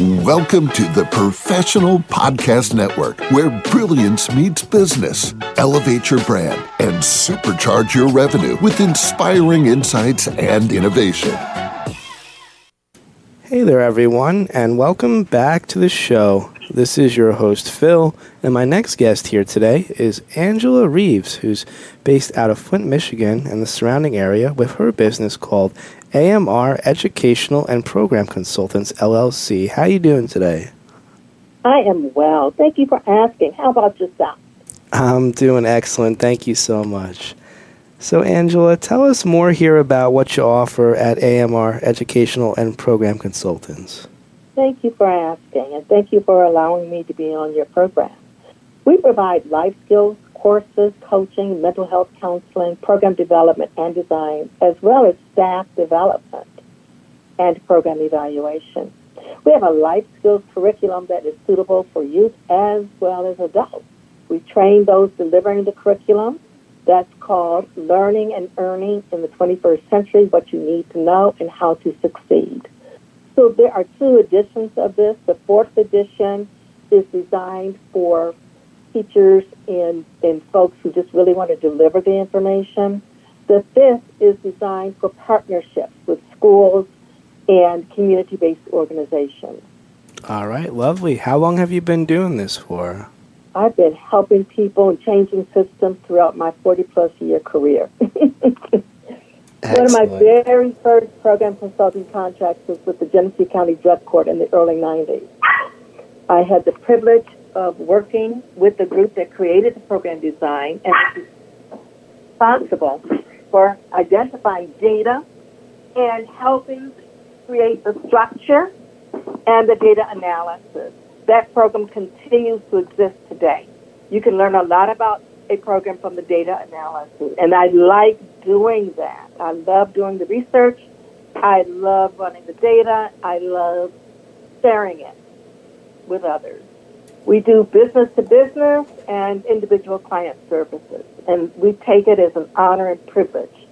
Welcome to the Professional Podcast Network, where brilliance meets business. Elevate your brand and supercharge your revenue with inspiring insights and innovation. Hey there, everyone, and welcome back to the show. This is your host, Phil, and my next guest here today is Angela Reeves, who's based out of Flint, Michigan, and the surrounding area with her business called AMR Educational and Program Consultants, LLC. How are you doing today? I am well. Thank you for asking. How about yourself? I'm doing excellent. Thank you so much. So, Angela, tell us more here about what you offer at AMR Educational and Program Consultants. Thank you for asking, and thank you for allowing me to be on your program. We provide life skills, courses, coaching, mental health counseling, program development and design, as well as staff development and program evaluation. We have a life skills curriculum that is suitable for youth as well as adults. We train those delivering the curriculum. That's called Learning and Earning in the 21st Century, What You Need to Know and How to Succeed. So there are two editions of this. The fourth edition is designed for teachers and folks who just really want to deliver the information. The fifth is designed for partnerships with schools and community-based organizations. All right, lovely. How long have you been doing this for? I've been helping people and changing systems throughout my 40-plus year career. One of my very first program consulting contracts was with the Genesee County Drug Court in the early 90s. I had the privilege of working with the group that created the program design and was responsible for identifying data and helping create the structure and the data analysis. That program continues to exist today. You can learn a lot about a program from the data analysis, and I like doing that. I love doing the research. I love running the data. I love sharing it with others. We do business-to-business and individual client services, and we take it as an honor and privilege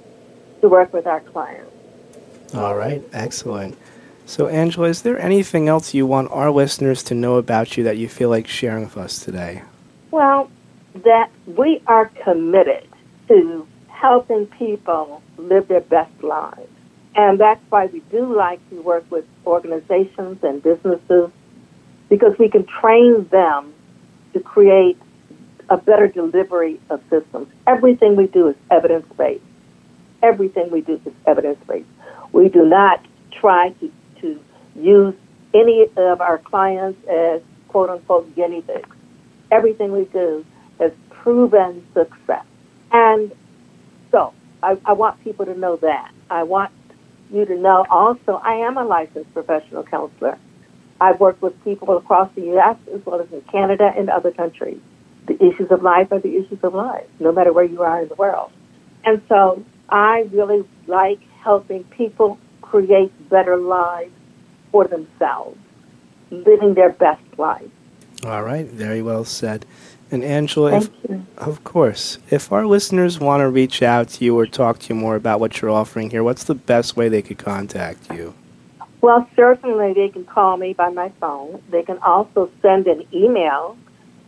to work with our clients. All right, excellent. So, Angela, is there anything else you want our listeners to know about you that you feel like sharing with us today? Well, that we are committed to helping people live their best lives. And that's why we do like to work with organizations and businesses, because we can train them to create a better delivery of systems. Everything we do is evidence-based. We do not try to use any of our clients as, quote-unquote, guinea pigs. Everything we do has proven success. And so I want people to know that. I want you to know also I am a licensed professional counselor. I've worked with people across the U.S. as well as in Canada and other countries. The issues of life are the issues of life, no matter where you are in the world. And so I really like helping people create better lives for themselves, living their best life. All right, very well said. And Angela, if our listeners want to reach out to you or talk to you more about what you're offering here, what's the best way they could contact you? Well, certainly they can call me by my phone. They can also send an email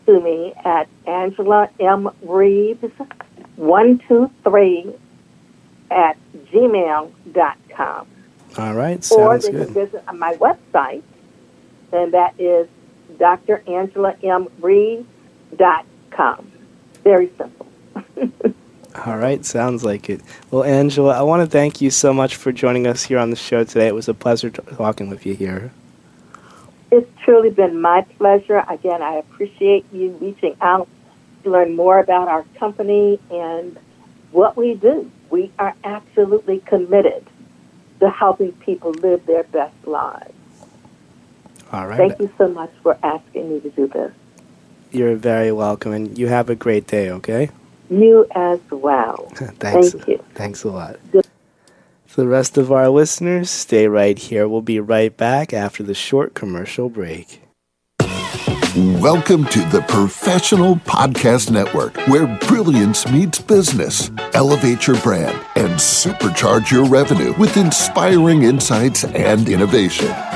to me at angelamreeves123@gmail.com. All right, sounds good. Or they can visit my website, and that is DrAngelaMReeves.com. Very simple. All right, sounds like it. Well, Angela, I want to thank you so much for joining us here on the show today. It was a pleasure talking with you here. It's truly been my pleasure. Again, I appreciate you reaching out to learn more about our company and what we do. We are absolutely committed to helping people live their best lives. All right. Thank you so much for asking me to do this. You're very welcome, and you have a great day, okay? You as well. Thanks. Thank you. Thanks a lot. For the rest of our listeners, stay right here. We'll be right back after the short commercial break. Welcome to the Professional Podcast Network, where brilliance meets business. Elevate your brand and supercharge your revenue with inspiring insights and innovation.